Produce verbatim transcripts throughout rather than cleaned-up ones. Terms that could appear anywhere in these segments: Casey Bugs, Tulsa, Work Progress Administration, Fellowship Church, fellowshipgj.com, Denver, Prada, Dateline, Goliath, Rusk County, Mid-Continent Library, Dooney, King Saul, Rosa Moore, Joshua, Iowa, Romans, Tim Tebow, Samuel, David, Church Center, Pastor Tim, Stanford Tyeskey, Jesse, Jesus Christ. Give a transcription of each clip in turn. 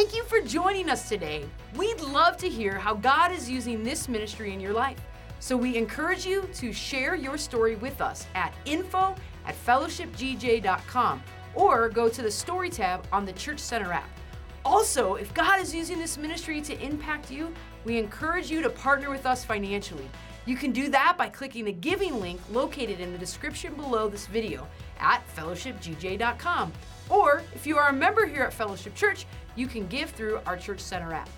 Thank you for joining us today. We'd love to hear how God is using this ministry in your life. So we encourage you to share your story with us at info at fellowship g j dot com or go to the Story tab on the Church Center app. Also, if God is using this ministry to impact you, we encourage you to partner with us financially. You can do that by clicking the giving link located in the description below this video at fellowship g j dot com. Or if you are a member here at Fellowship Church, you can give through our Church Center app.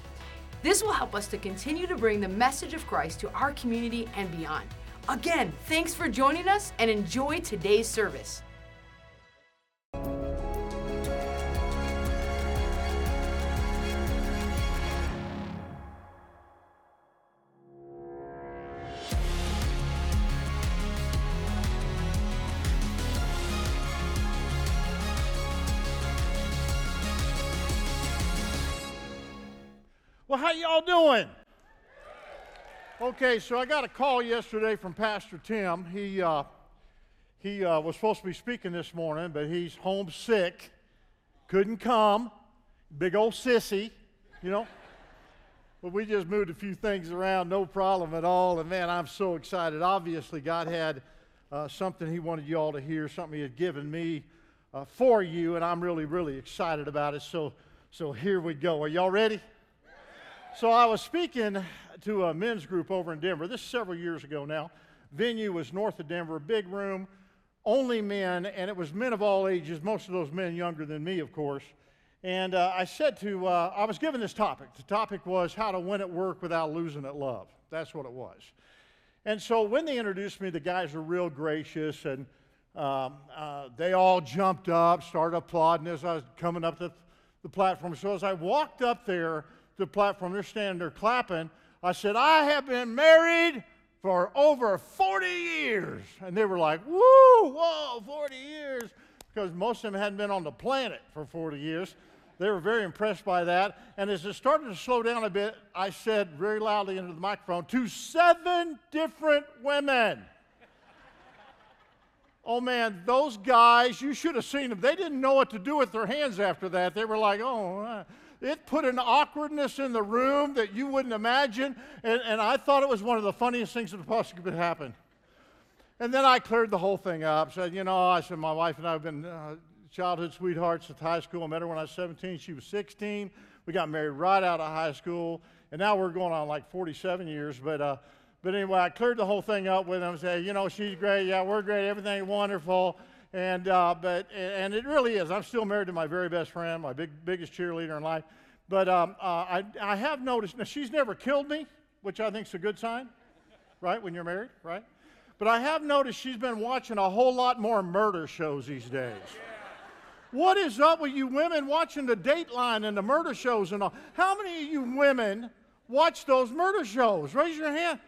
This will help us to continue to bring the message of Christ to our community and beyond. Again, thanks for joining us and enjoy today's service. Well, how y'all doing? Okay, so I got a call yesterday from Pastor Tim. He uh, he uh, was supposed to be speaking this morning, but he's homesick, couldn't come, big old sissy, you know. But we just moved a few things around, no problem at all, and man, I'm so excited. Obviously, God had uh, something he wanted y'all to hear, something he had given me uh, for you, and I'm really, really excited about it, so, so here we go. Are y'all ready? So I was speaking to a men's group over in Denver. This is several years ago now. Venue was north of Denver, big room, only men, and it was men of all ages, most of those men younger than me, of course. And uh, I said to, uh, I was given this topic. The topic was how to win at work without losing at love. That's what it was. And so when they introduced me, the guys were real gracious, and um, uh, they all jumped up, started applauding as I was coming up the, the platform. So as I walked up there, the platform, they're standing there clapping. I said, I have been married for over forty years. And they were like, woo, whoa, forty years, because most of them hadn't been on the planet for forty years. They were very impressed by that. And as it started to slow down a bit, I said very loudly into the microphone, to seven different women. Oh, man, those guys, you should have seen them. They didn't know what to do with their hands after that. They were like, oh, it put an awkwardness in the room that you wouldn't imagine, and, and I thought it was one of the funniest things that possibly could happen. And then I cleared the whole thing up, said, you know, I said, my wife and I have been uh, childhood sweethearts since high school. I met her when I was seventeen. She was sixteen. We got married right out of high school, and now we're going on like forty-seven years. But uh, but anyway, I cleared the whole thing up with them and said, you know, she's great. Yeah, we're great. Everything wonderful. And uh, but and it really is. I'm still married to my very best friend, my big biggest cheerleader in life. But um, uh, I I have noticed now she's never killed me, which I think is a good sign, right? When you're married, right? But I have noticed she's been watching a whole lot more murder shows these days. Yeah. What is up with you women watching the Dateline and the murder shows and all? How many of you women watch those murder shows? Raise your hand.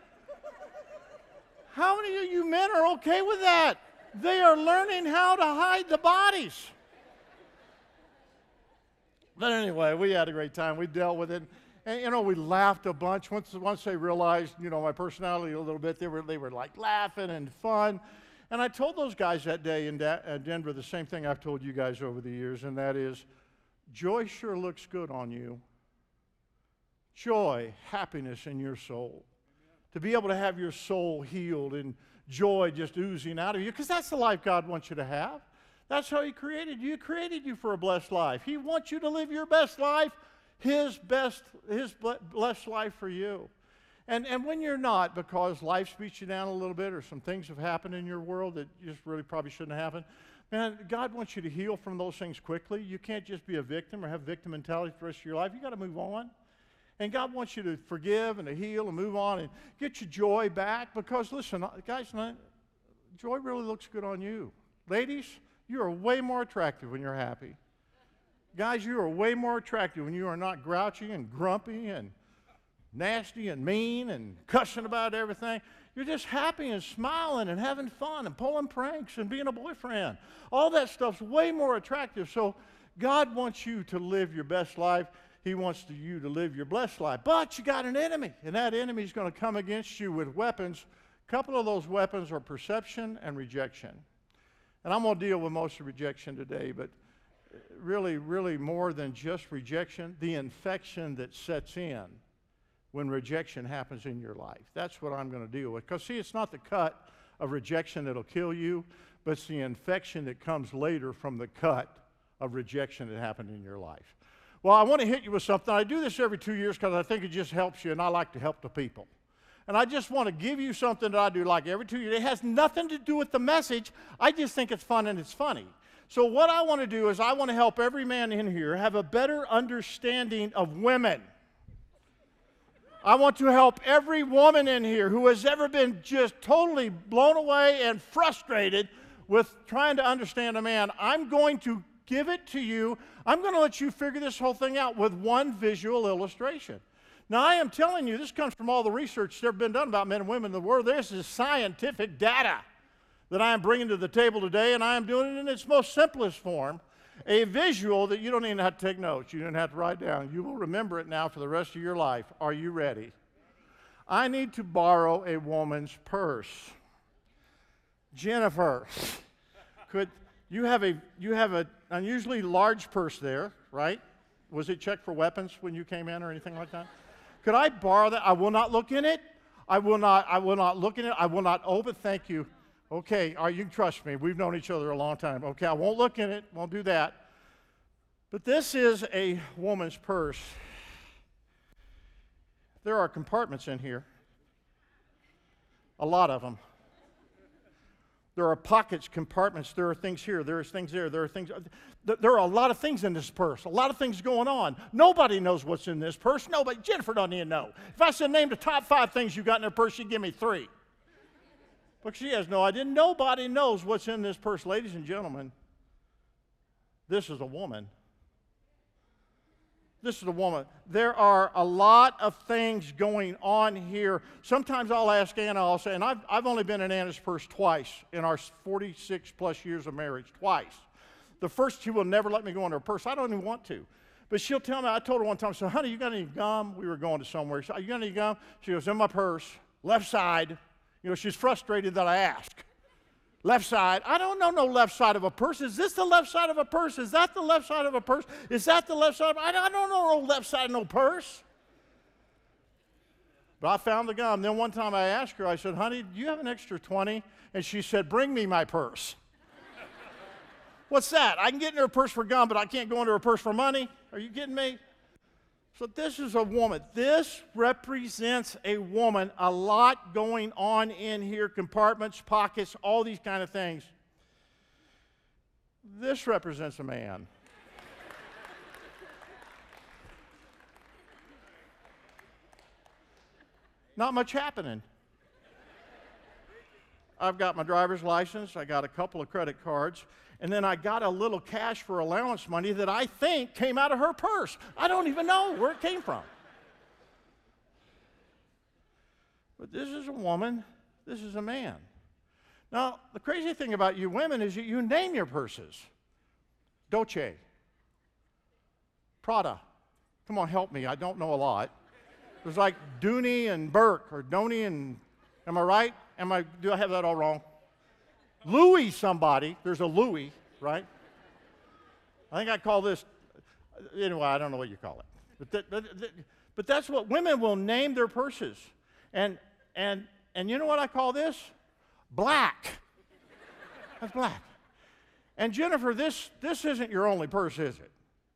How many of you men are okay with that? They are learning how to hide the bodies. But anyway, we had a great time. We dealt with it. And, you know, we laughed a bunch. Once once they realized, you know, my personality a little bit, they were, they were like laughing and fun. And I told those guys that day in da- uh, Denver the same thing I've told you guys over the years, and that is, joy sure looks good on you. Joy, happiness in your soul. To be able to have your soul healed and joy just oozing out of you, because that's the life God wants you to have. That's how he created you. He created you for a blessed life. He wants you to live your best life, his best, his blessed life for you. And and when you're not, because life beats you down a little bit or some things have happened in your world that just really probably shouldn't happen, man, God wants you to heal from those things quickly. You can't just be a victim or have victim mentality for the rest of your life. You got to move on. And God wants you to forgive and to heal and move on and get your joy back. Because, listen, guys, joy really looks good on you. Ladies, you are way more attractive when you're happy. Guys, you are way more attractive when you are not grouchy and grumpy and nasty and mean and cussing about everything. You're just happy and smiling and having fun and pulling pranks and being a boyfriend. All that stuff's way more attractive. So God wants you to live your best life. He wants you to live your blessed life. But you got an enemy, and that enemy is going to come against you with weapons. A couple of those weapons are perception and rejection. And I'm going to deal with most of rejection today, but really, really more than just rejection, the infection that sets in when rejection happens in your life. That's what I'm going to deal with. Because, see, it's not the cut of rejection that'll kill you, but it's the infection that comes later from the cut of rejection that happened in your life. Well, I want to hit you with something. I do this every two years because I think it just helps you, and I like to help the people. And I just want to give you something that I do like every two years. It has nothing to do with the message. I just think it's fun and it's funny. So what I want to do is I want to help every man in here have a better understanding of women. I want to help every woman in here who has ever been just totally blown away and frustrated with trying to understand a man. I'm going to give it to you. I'm going to let you figure this whole thing out with one visual illustration. Now, I am telling you, this comes from all the research that's been done about men and women in the world. This is scientific data that I am bringing to the table today, and I am doing it in its most simplest form, a visual that you don't even have to take notes. You don't have to write down. You will remember it now for the rest of your life. Are you ready? I need to borrow a woman's purse. Jennifer, could you have a you have an unusually large purse there, right? Was it checked for weapons when you came in or anything like that? Could I borrow that? I will not look in it. I will not, I will not look in it. I will not open. Thank you. Okay, all right, you can trust me. We've known each other a long time. Okay, I won't look in it. Won't do that. But this is a woman's purse. There are compartments in here. A lot of them. There are pockets, compartments. There are things here. There are things there. There are things. There are a lot of things in this purse. A lot of things going on. Nobody knows what's in this purse. Nobody. Jennifer doesn't even know. If I said name the top five things you got in her purse, she'd give me three. But she has no idea. Nobody knows what's in this purse. Ladies and gentlemen, this is a woman. This is a woman. There are a lot of things going on here. Sometimes I'll ask Anna, I'll say, and I've, I've only been in Anna's purse twice in our forty-six plus years of marriage, twice. The first, she will never let me go in her purse. I don't even want to. But she'll tell me, I told her one time, I said, honey, you got any gum? We were going to somewhere. She said, you got any gum? She goes, in my purse, left side. You know, she's frustrated that I ask. Left side. I don't know no left side of a purse. Is this the left side of a purse? Is that the left side of a purse? Is that the left side of a purse? I don't know no left side of no purse. But I found the gum. Then one time I asked her, I said, honey, do you have an extra twenty? And she said, bring me my purse. What's that? I can get in her purse for gum, but I can't go into her purse for money? Are you kidding me? So this is a woman. This represents a woman. A lot going on in here, compartments, pockets, all these kind of things. This represents a man. Not much happening. I've got my driver's license. I got a couple of credit cards. And then I got a little cash for allowance money that I think came out of her purse. I don't even know where it came from. But this is a woman. This is a man. Now, the crazy thing about you women is that you name your purses. Dolce. Prada. Come on, help me. I don't know a lot. There's like Dooney and Burke or Doney and, am I right? Am I, do I have that all wrong? Louis somebody. There's a Louis, right? I think I call this, anyway, I don't know what you call it. But, that, but, that, but that's what women will name their purses. And, and, and you know what I call this? Black. That's black. And Jennifer, this, this isn't your only purse, is it?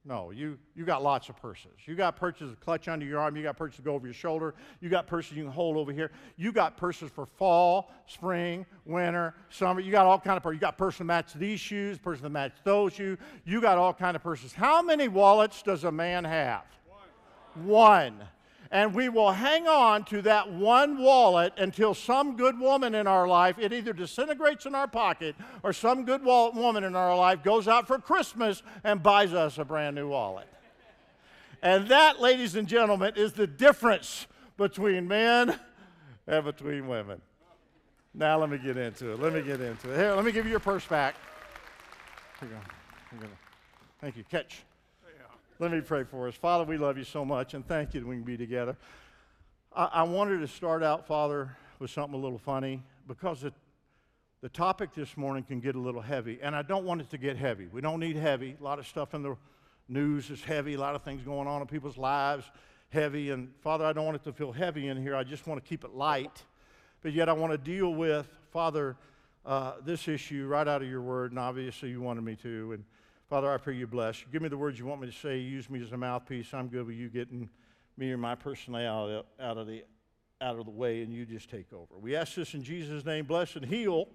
No, you, you got lots of purses. You got purses to clutch under your arm. You got purses to go over your shoulder. You got purses you can hold over here. You got purses for fall, spring, winter, summer. You got all kind of purses. You got purses to match these shoes, purses to match those shoes. You got all kind of purses. How many wallets does a man have? One. One. And we will hang on to that one wallet until some good woman in our life, it either disintegrates in our pocket or some good wallet woman in our life goes out for Christmas and buys us a brand new wallet. And that, ladies and gentlemen, is the difference between men and between women. Now let me get into it. Let me get into it. Here, let me give you your purse back. Here you go. Here you go. Thank you. Catch. Let me pray for us. Father, we love you so much, and thank you that we can be together. I, I wanted to start out, Father, with something a little funny, because it, The topic this morning can get a little heavy, and I don't want it to get heavy. We don't need heavy. A lot of stuff in the news is heavy. A lot of things going on in people's lives, heavy. And Father, I don't want it to feel heavy in here. I just want to keep it light. But yet I want to deal with, Father, uh, this issue right out of your word, and obviously you wanted me to. And Father, I pray you bless. Give me the words you want me to say. Use me as a mouthpiece. I'm good with you getting me or my personality out of the out of the way, and you just take over. We ask this in Jesus' name. Bless and heal,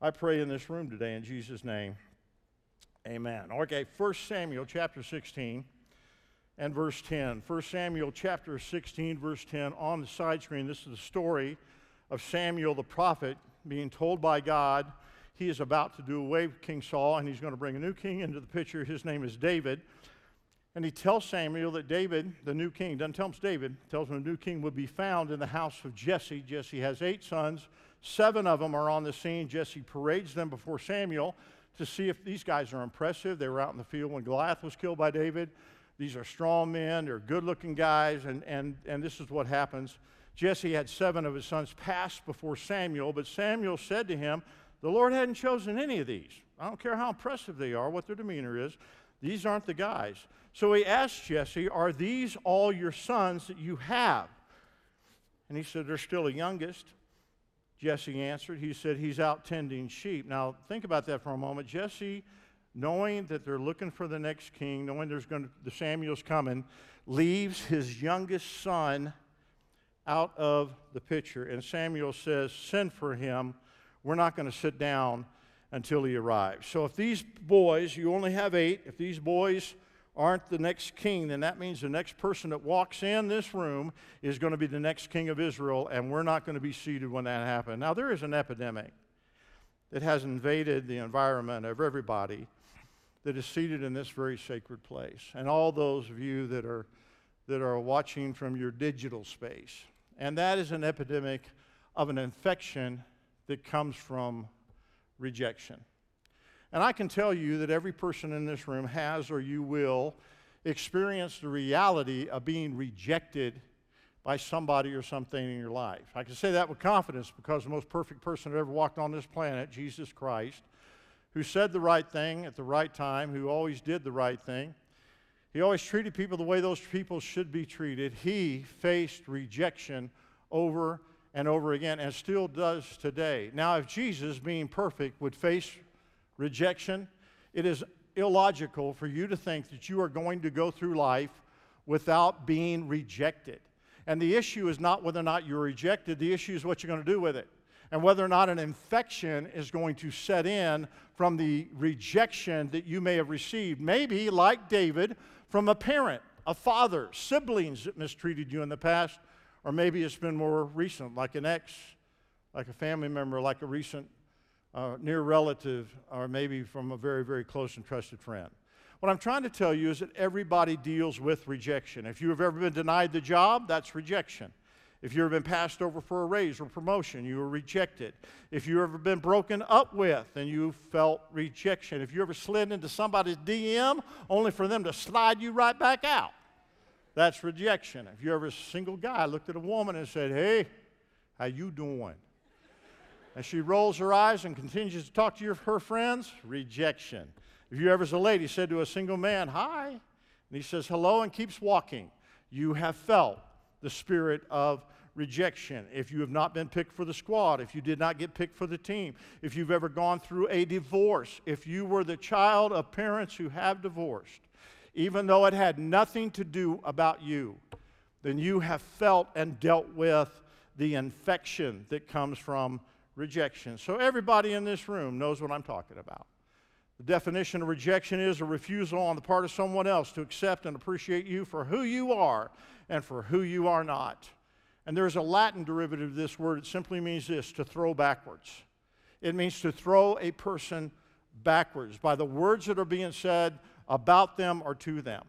I pray, in this room today, in Jesus' name. Amen. Okay, First Samuel chapter sixteen and verse ten. First Samuel chapter sixteen, verse ten, on the side screen. This is the story of Samuel the prophet being told by God he is about to do away with King Saul, and he's going to bring a new king into the picture. His name is David. And he tells Samuel that David, the new king, doesn't tell him it's David, tells him a new king would be found in the house of Jesse. Jesse has eight sons. Seven of them are on the scene. Jesse parades them before Samuel to see if these guys are impressive. They were out in the field when Goliath was killed by David. These are strong men. They're good-looking guys, and, and, and this is what happens. Jesse had seven of his sons pass before Samuel, but Samuel said to him, the Lord hadn't chosen any of these. I don't care how impressive they are, what their demeanor is. These aren't the guys. So he asked Jesse, are these all your sons that you have? And he said, they're still the youngest. Jesse answered, he said, he's out tending sheep. Now, think about that for a moment. Jesse, knowing that they're looking for the next king, knowing there's going to, the Samuel's coming, leaves his youngest son out of the picture. And Samuel says, send for him. We're not going to sit down until he arrives. So if these boys, you only have eight, if these boys aren't the next king, then that means the next person that walks in this room is going to be the next king of Israel, and we're not going to be seated when that happens. Now, there is an epidemic that has invaded the environment of everybody that is seated in this very sacred place, and all those of you that are, that are watching from your digital space. And that is an epidemic of an infection that comes from rejection. And I can tell you that every person in this room has, or you will, experience the reality of being rejected by somebody or something in your life. I can say that with confidence because the most perfect person that ever walked on this planet, Jesus Christ, who said the right thing at the right time, who always did the right thing, he always treated people the way those people should be treated. He faced rejection over and over again, and still does today. Now, if Jesus, being perfect, would face rejection, it is illogical for you to think that you are going to go through life without being rejected. And the issue is not whether or not you're rejected. The issue is what you're going to do with it, and whether or not an infection is going to set in from the rejection that you may have received. Maybe, like David, from a parent, a father, siblings that mistreated you in the past, or maybe it's been more recent, like an ex, like a family member, like a recent Uh, near relative, or maybe from a very, very close and trusted friend. What I'm trying to tell you is that everybody deals with rejection. If you have ever been denied the job, that's rejection. If you've ever been passed over for a raise or promotion, you were rejected. If you've ever been broken up with and you felt rejection. If you ever slid into somebody's D M only for them to slide you right back out, that's rejection. If you ever a single guy looked at a woman and said, hey, how you doing? And she rolls her eyes and continues to talk to your, her friends, rejection. If you ever as a lady said to a single man, hi, and he says hello and keeps walking, you have felt the spirit of rejection. If you have not been picked for the squad, if you did not get picked for the team, if you've ever gone through a divorce, if you were the child of parents who have divorced, even though it had nothing to do about you, then you have felt and dealt with the infection that comes from rejection. So everybody in this room knows what I'm talking about. The definition of rejection is a refusal on the part of someone else to accept and appreciate you for who you are and for who you are not. And there's a Latin derivative of this word. It simply means this, to throw backwards. It means to throw a person backwards by the words that are being said about them or to them.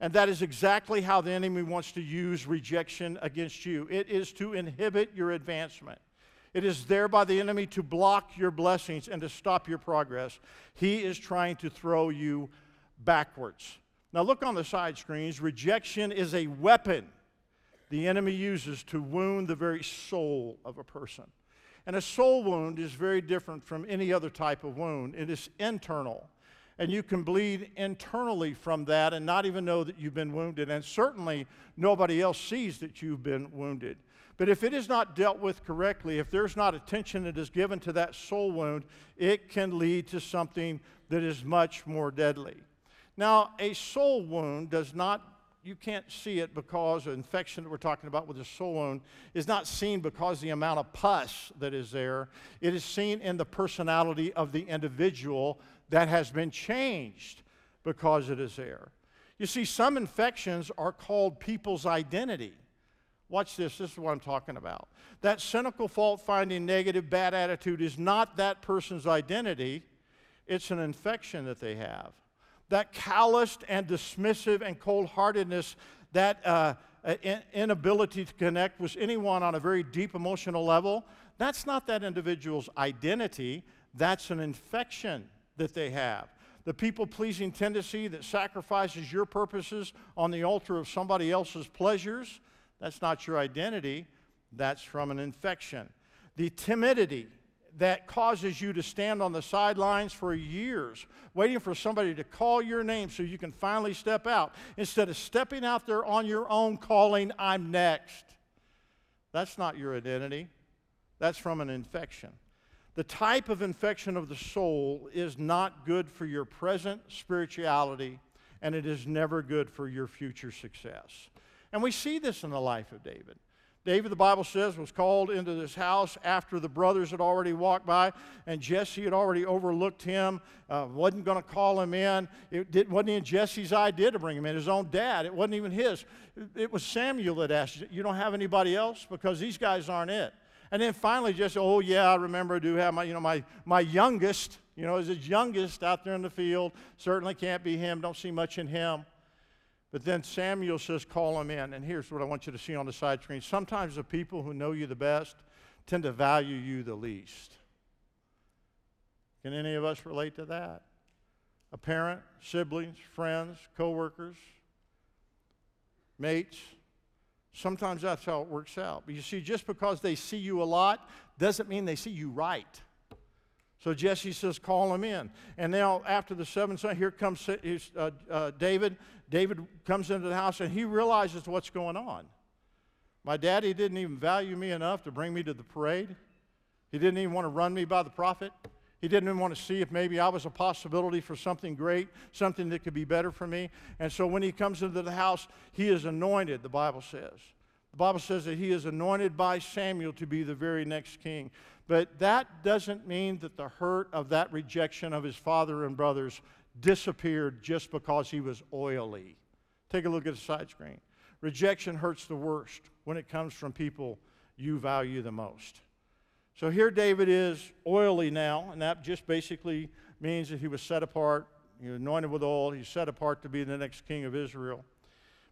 And that is exactly how the enemy wants to use rejection against you. It is to inhibit your advancement. It is there by the enemy to block your blessings and to stop your progress. He is trying to throw you backwards. Now look on the side screens. Rejection is a weapon the enemy uses to wound the very soul of a person. And a soul wound is very different from any other type of wound. It is internal. And you can bleed internally from that and not even know that you've been wounded. And certainly nobody else sees that you've been wounded. But if it is not dealt with correctly, if there's not attention that is given to that soul wound, it can lead to something that is much more deadly. Now, a soul wound does not, you can't see it because an infection that we're talking about with a soul wound is not seen because of the amount of pus that is there. It is seen in the personality of the individual that has been changed because it is there. You see, some infections are called people's identity. Watch this, this is what I'm talking about. That cynical, fault-finding, negative, bad attitude is not that person's identity. It's an infection that they have. That calloused and dismissive and cold-heartedness, that uh, in- inability to connect with anyone on a very deep emotional level, that's not that individual's identity. That's an infection that they have. The people-pleasing tendency that sacrifices your purposes on the altar of somebody else's pleasures, that's not your identity. That's from an infection. The timidity that causes you to stand on the sidelines for years, waiting for somebody to call your name so you can finally step out. Instead of stepping out there on your own calling, "I'm next." That's not your identity. That's from an infection. The type of infection of the soul is not good for your present spirituality, and it is never good for your future success. And we see this in the life of David. David, the Bible says, was called into this house after the brothers had already walked by, and Jesse had already overlooked him, uh, wasn't going to call him in. It didn't, wasn't even Jesse's idea to bring him in, his own dad. It wasn't even his. It was Samuel that asked, "You don't have anybody else? Because these guys aren't it." And then finally Jesse, "Oh, yeah, I remember I do have my, you know, my, my youngest, you know, is his youngest out there in the field. Certainly can't be him. Don't see much in him." But then Samuel says, "Call him in." And here's what I want you to see on the side screen. Sometimes the people who know you the best tend to value you the least. Can any of us relate to that? A parent, siblings, friends, coworkers, mates. Sometimes that's how it works out. But you see, just because they see you a lot doesn't mean they see you right. So Jesse says, "Call him in." And now after the seventh son, here comes uh, uh, David. David comes into the house and he realizes what's going on. My daddy didn't even value me enough to bring me to the parade. He didn't even want to run me by the prophet. He didn't even want to see if maybe I was a possibility for something great, something that could be better for me. And so when he comes into the house, he is anointed, the Bible says. The Bible says that he is anointed by Samuel to be the very next king. But that doesn't mean that the hurt of that rejection of his father and brothers disappeared just because he was oily. Take a look at the side screen. Rejection hurts the worst when it comes from people you value the most. So here David is oily now, and that just basically means that he was set apart, he was anointed with oil, he's set apart to be the next king of Israel.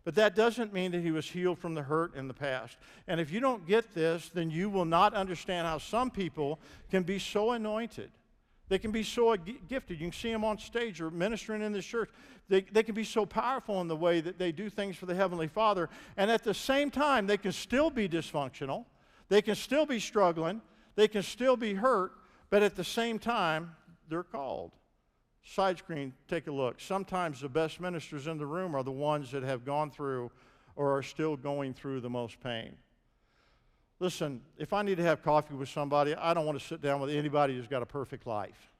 But that doesn't mean that he was healed from the hurt in the past. And if you don't get this, then you will not understand how some people can be so anointed. They can be so gifted. You can see them on stage or ministering in the church. They, they can be so powerful in the way that they do things for the Heavenly Father. And at the same time, they can still be dysfunctional. They can still be struggling. They can still be hurt. But at the same time, they're called. Side screen, take a look. Sometimes the best ministers in the room are the ones that have gone through or are still going through the most pain. Listen, if I need to have coffee with somebody, I don't want to sit down with anybody who's got a perfect life.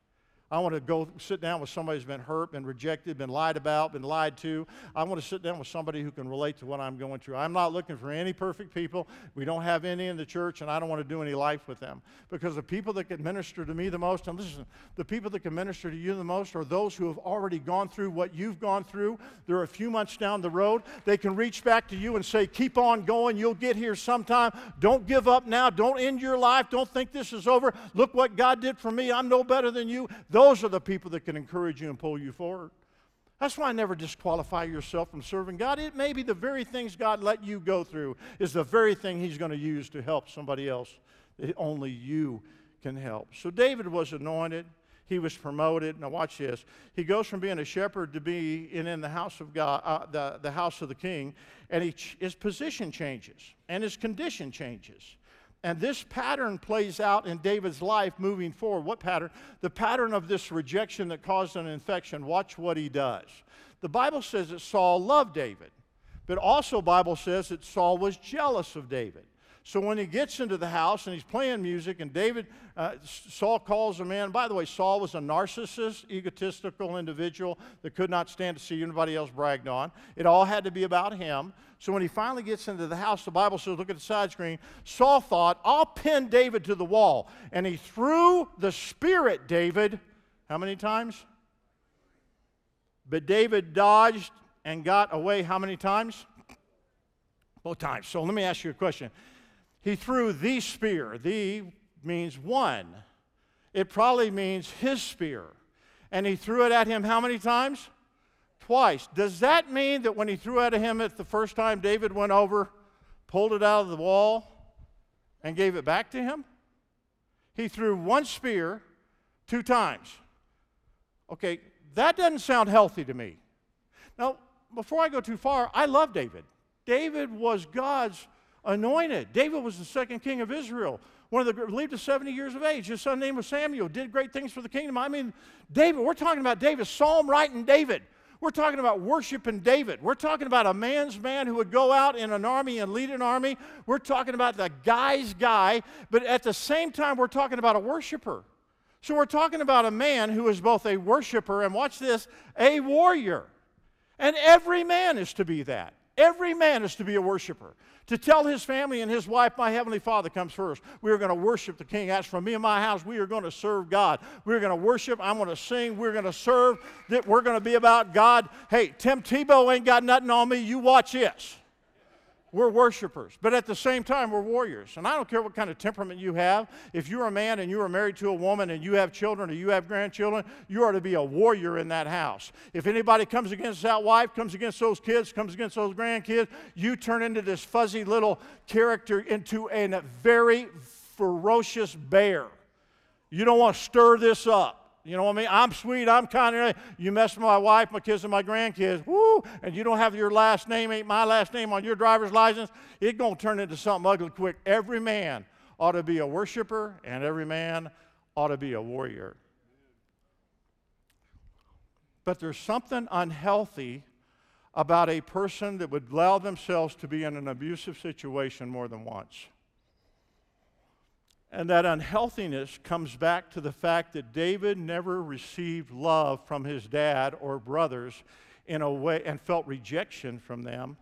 I want to go sit down with somebody who's been hurt, been rejected, been lied about, been lied to. I want to sit down with somebody who can relate to what I'm going through. I'm not looking for any perfect people. We don't have any in the church, and I don't want to do any life with them. Because the people that can minister to me the most, and listen, the people that can minister to you the most are those who have already gone through what you've gone through. They're a few months down the road. They can reach back to you and say, "Keep on going. You'll get here sometime. Don't give up now. Don't end your life. Don't think this is over. Look what God did for me. I'm no better than you." Those are the people that can encourage you and pull you forward. That's why never disqualify yourself from serving God. It may be the very things God let you go through is the very thing he's going to use to help somebody else that only you can help. So David was anointed. He was promoted. Now watch this. He goes from being a shepherd to being in, in the house of God, uh, the, the house of the king, and he, his position changes and his condition changes. And this pattern plays out in David's life moving forward. What pattern? The pattern of this rejection that caused an infection. Watch what he does. The Bible says that Saul loved David, but also the Bible says that Saul was jealous of David. So when he gets into the house and he's playing music and David, uh, Saul calls him in. By the way, Saul was a narcissist, egotistical individual that could not stand to see anybody else bragged on. It all had to be about him. So when he finally gets into the house, the Bible says, look at the side screen, Saul thought, I'll pin David to the wall. And he threw the spear at David, how many times? But David dodged and got away how many times? Both times. So let me ask you a question. He threw the spear. The means one. It probably means his spear. And he threw it at him how many times? Twice. Does that mean that when he threw it at him at the first time, David went over, pulled it out of the wall, and gave it back to him? He threw one spear two times. Okay, that doesn't sound healthy to me. Now, before I go too far, I love David. David was God's anointed. David was the second king of Israel. One of the lived to seventy years of age. His son named was Samuel. Did great things for the kingdom. I mean, David. We're talking about David. Psalm writing David. We're talking about worshiping David. We're talking about a man's man who would go out in an army and lead an army. We're talking about the guy's guy. But at the same time, we're talking about a worshiper. So we're talking about a man who is both a worshiper and, watch this, a warrior. And every man is to be that. Every man is to be a worshiper. To tell his family and his wife, my heavenly Father comes first. We are going to worship the King. As for me and my house, we are going to serve God. We're going to worship. I'm going to sing. We're going to serve. We're going to be about God. Hey, Tim Tebow ain't got nothing on me. You watch this. We're worshipers, but at the same time, we're warriors. And I don't care what kind of temperament you have. If you're a man and you are married to a woman and you have children or you have grandchildren, you are to be a warrior in that house. If anybody comes against that wife, comes against those kids, comes against those grandkids, you turn into this fuzzy little character into a very ferocious bear. You don't want to stir this up. You know what I mean? I'm sweet, I'm kind of, you mess with my wife, my kids, and my grandkids, woo, and you don't have your last name, ain't my last name on your driver's license, it's going to turn into something ugly quick. Every man ought to be a worshiper, and every man ought to be a warrior. But there's something unhealthy about a person that would allow themselves to be in an abusive situation more than once. And that unhealthiness comes back to the fact that David never received love from his dad or brothers in a way and felt rejection from them.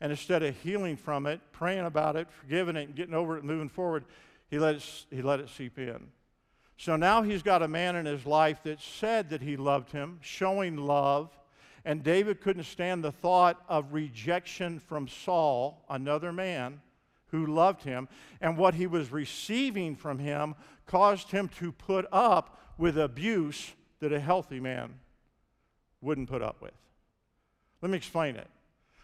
And instead of healing from it, praying about it, forgiving it, and getting over it and moving forward, he let it, he let it seep in. So now he's got a man in his life that said that he loved him, showing love. And David couldn't stand the thought of rejection from Saul, another man, who loved him, and what he was receiving from him caused him to put up with abuse that a healthy man wouldn't put up with. Let me explain it.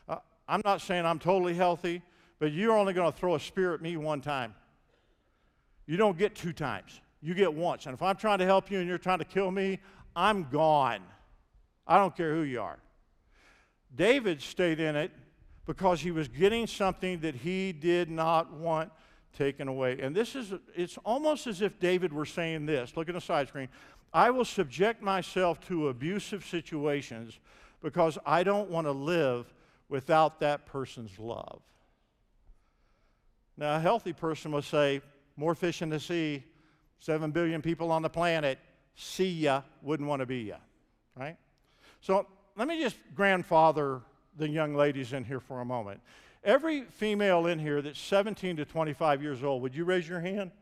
Uh, I'm not saying I'm totally healthy, but you're only going to throw a spear at me one time. You don't get two times. You get once. And if I'm trying to help you and you're trying to kill me, I'm gone. I don't care who you are. David stayed in it because he was getting something that he did not want taken away. And this is, it's almost as if David were saying this. Look at the side screen. I will subject myself to abusive situations because I don't want to live without that person's love. Now, a healthy person will say, more fish in the sea, seven billion people on the planet, see ya, wouldn't want to be ya, right? So let me just grandfather the young ladies in here for a moment. Every female in here that's seventeen to twenty-five years old, would you raise your hand?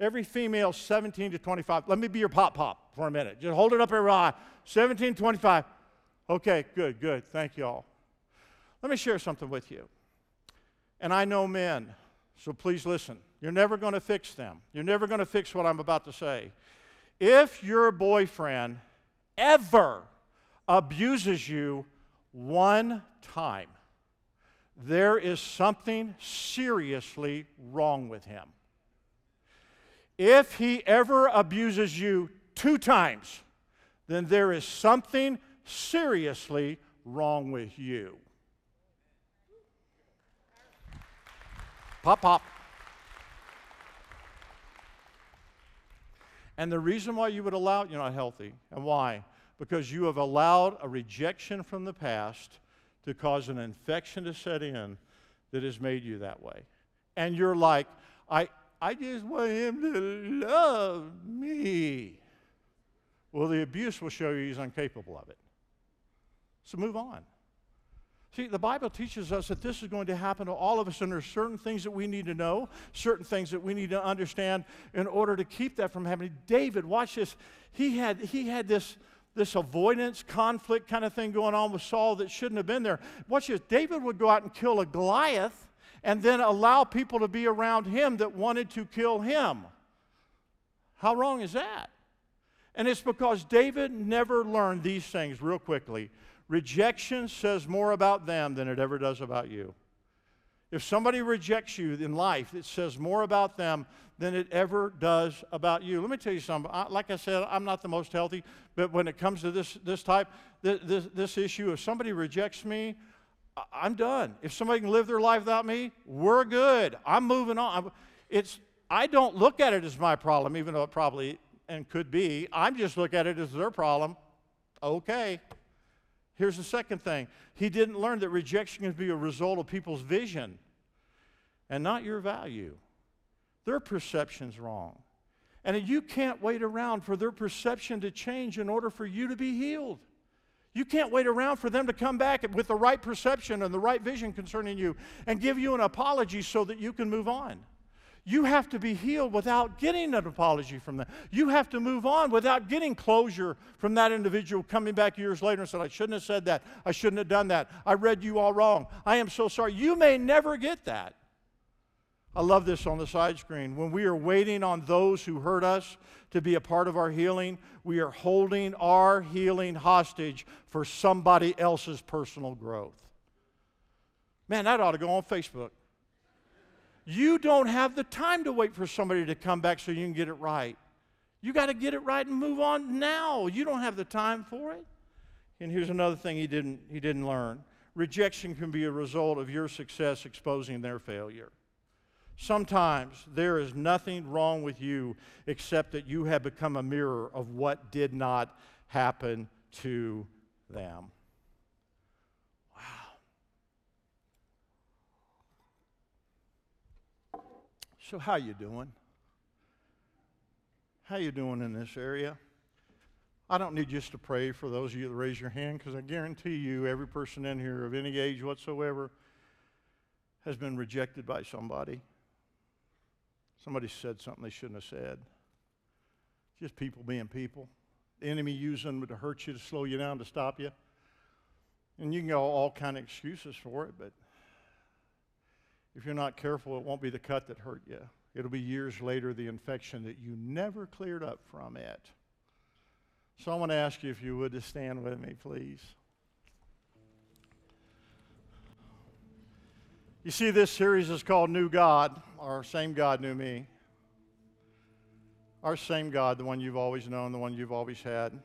Every female seventeen to twenty-five, let me be your pop-pop for a minute. Just hold it up every eye. seventeen to twenty-five. Okay, good, good. Thank you all. Let me share something with you. And I know men, so please listen. You're never going to fix them. You're never going to fix what I'm about to say. If your boyfriend ever abuses you one time, there is something seriously wrong with him. If he ever abuses you two times, then there is something seriously wrong with you. Pop, pop. And the reason why you would allow it, you're not healthy. And why? Because you have allowed a rejection from the past to cause an infection to set in that has made you that way. And you're like, I, I just want him to love me. Well, the abuse will show you he's incapable of it. So move on. See, the Bible teaches us that this is going to happen to all of us, and there are certain things that we need to know, certain things that we need to understand in order to keep that from happening. David, watch this. He had, he had this, this avoidance, conflict kind of thing going on with Saul that shouldn't have been there. Watch this. David would go out and kill a Goliath and then allow people to be around him that wanted to kill him. How wrong is that? And it's because David never learned these things real quickly. Rejection says more about them than it ever does about you. If somebody rejects you in life, it says more about them than it ever does about you. Let me tell you something. I, like I said, I'm not the most healthy, but when it comes to this, this type, this, this, this issue, if somebody rejects me, I'm done. If somebody can live their life without me, we're good. I'm moving on. It's, I don't look at it as my problem, even though it probably and could be. I just look at it as their problem. Okay. Here's the second thing. He didn't learn that rejection can be a result of people's vision and not your value. Their perception's wrong. And you can't wait around for their perception to change in order for you to be healed. You can't wait around for them to come back with the right perception and the right vision concerning you and give you an apology so that you can move on. You have to be healed without getting an apology from them. You have to move on without getting closure from that individual coming back years later and saying, I shouldn't have said that. I shouldn't have done that. I read you all wrong. I am so sorry. You may never get that. I love this on the side screen. When we are waiting on those who hurt us to be a part of our healing, we are holding our healing hostage for somebody else's personal growth. Man, that ought to go on Facebook. You don't have the time to wait for somebody to come back so you can get it right. You got to get it right and move on now. You don't have the time for it. And here's another thing he didn't, he didn't learn. Rejection can be a result of your success exposing their failure. Sometimes there is nothing wrong with you except that you have become a mirror of what did not happen to them. So how you doing? How you doing in this area? I don't need just to pray for those of you that raise your hand, because I guarantee you every person in here of any age whatsoever has been rejected by somebody. Somebody said something they shouldn't have said. Just people being people. The enemy using them to hurt you, to slow you down, to stop you. And you can go all kind of excuses for it, but if you're not careful, it won't be the cut that hurt you. It'll be years later the infection that you never cleared up from it. So I want to ask you if you would to stand with me, please. You see, this series is called New God, or Same God, New Me. Our same God, the one you've always known, the one you've always had,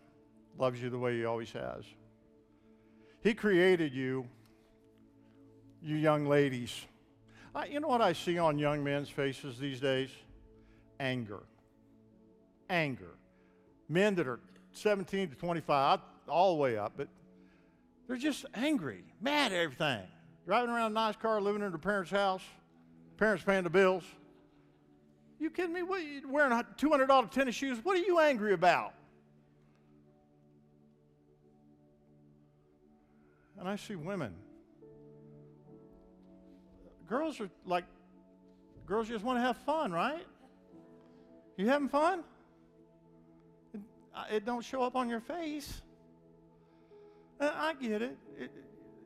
loves you the way he always has. He created you, you young ladies. I, you know what I see on young men's faces these days? Anger. Anger. Men that are seventeen to twenty-five, all the way up, but they're just angry, mad at everything. Driving around a nice car, living in their parents' house, parents paying the bills. You kidding me? What, you're wearing two hundred dollar tennis shoes? What are you angry about? And I see women. Girls are like, girls just want to have fun, right? You having fun? It, it don't show up on your face. I get it. it.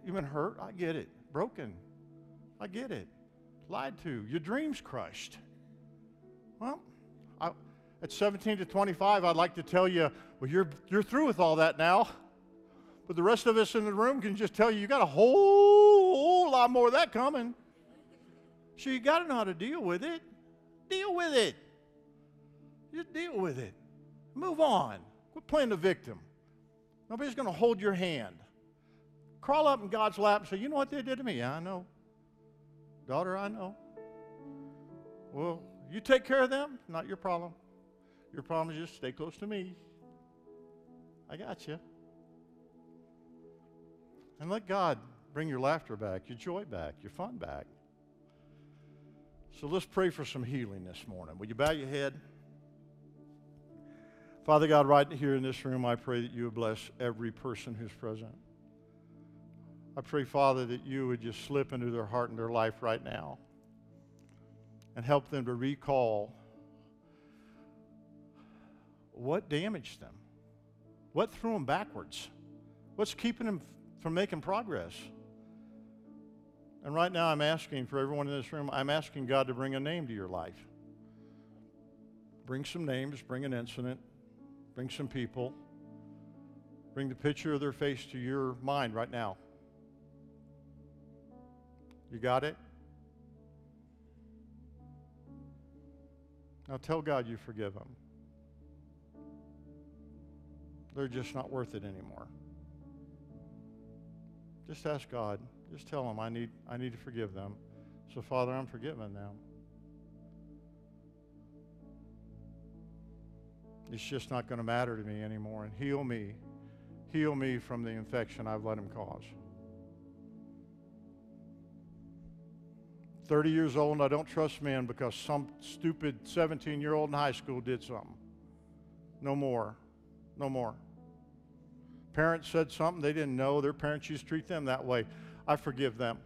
You've been hurt. I get it. Broken. I get it. Lied to. Your dream's crushed. Well, I, at seventeen to twenty-five, I'd like to tell you, well, you're, you're through with all that now. But the rest of us in the room can just tell you, you got a whole lot more of that coming. So you got to know how to deal with it. Deal with it. Just deal with it. Move on. Quit playing the victim. Nobody's going to hold your hand. Crawl up in God's lap and say, you know what they did to me? Yeah, I know. Daughter, I know. Well, you take care of them, not your problem. Your problem is just stay close to me. I got you. And let God bring your laughter back, your joy back, your fun back. So let's pray for some healing this morning. Will you bow your head? Father God, right here in this room, I pray that you would bless every person who's present. I pray, Father, that you would just slip into their heart and their life right now and help them to recall what damaged them, what threw them backwards, what's keeping them from making progress. And right now I'm asking for everyone in this room, I'm asking God to bring a name to your life. Bring some names, bring an incident, bring some people, bring the picture of their face to your mind right now. You got it? Now tell God you forgive them. They're just not worth it anymore. Just ask God. Just tell them I need, I need to forgive them. So, Father, I'm forgiven now. It's just not going to matter to me anymore. And heal me. Heal me from the infection I've let him cause. thirty years old and I don't trust men because some stupid seventeen-year-old in high school did something. No more. No more. Parents said something they didn't know. Their parents used to treat them that way. I forgive them.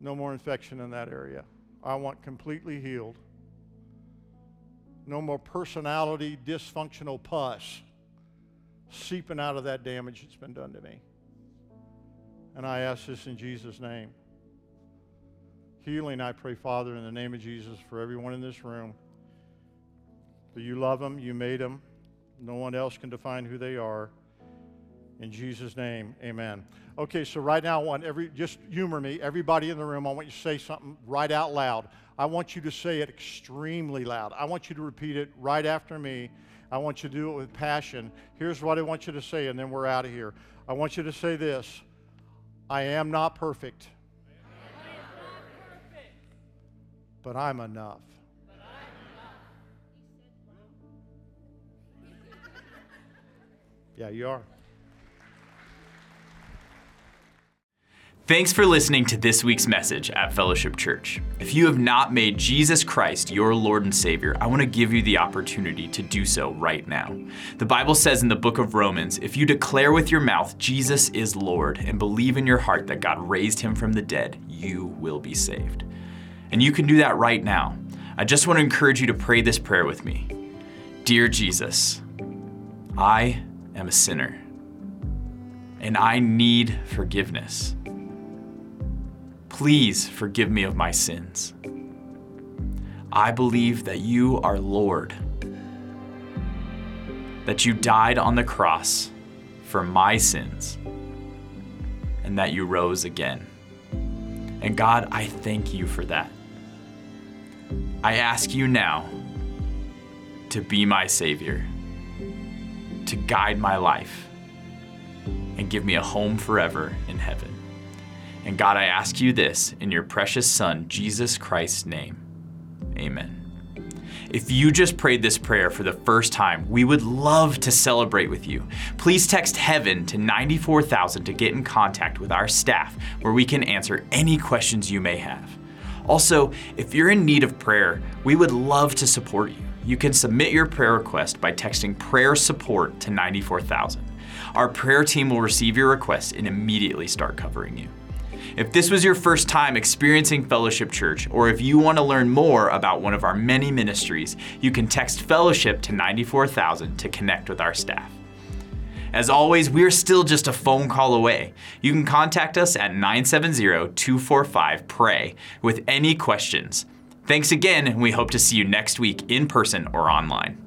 No more infection in that area. I want completely healed. No more personality dysfunctional pus seeping out of that damage that's been done to me. And I ask this in Jesus' name. Healing, I pray, Father, in the name of Jesus for everyone in this room. That you love them, you made them. No one else can define who they are. In Jesus' name, amen. Okay, so right now I want every, just humor me, everybody in the room, I want you to say something right out loud. I want you to say it extremely loud. I want you to repeat it right after me. I want you to do it with passion. Here's what I want you to say, and then we're out of here. I want you to say this, I am not perfect. But I'm enough. But I'm enough. Yeah, you are. Thanks for listening to this week's message at Fellowship Church. If you have not made Jesus Christ your Lord and Savior, I want to give you the opportunity to do so right now. The Bible says in the book of Romans, if you declare with your mouth Jesus is Lord and believe in your heart that God raised him from the dead, you will be saved. And you can do that right now. I just want to encourage you to pray this prayer with me. Dear Jesus, I am a sinner and I need forgiveness. Please forgive me of my sins. I believe that you are Lord, that you died on the cross for my sins, and that you rose again. And God, I thank you for that. I ask you now to be my Savior, to guide my life, and give me a home forever in heaven. And God, I ask you this in your precious Son, Jesus Christ's name. Amen. If you just prayed this prayer for the first time, we would love to celebrate with you. Please text HEAVEN to nine four thousand to get in contact with our staff where we can answer any questions you may have. Also, if you're in need of prayer, we would love to support you. You can submit your prayer request by texting prayer support to nine four thousand. Our prayer team will receive your request and immediately start covering you. If this was your first time experiencing Fellowship Church, or if you want to learn more about one of our many ministries, you can text Fellowship to nine four thousand to connect with our staff. As always, we are still just a phone call away. You can contact us at nine seven zero, two four five, P R A Y with any questions. Thanks again, and we hope to see you next week in person or online.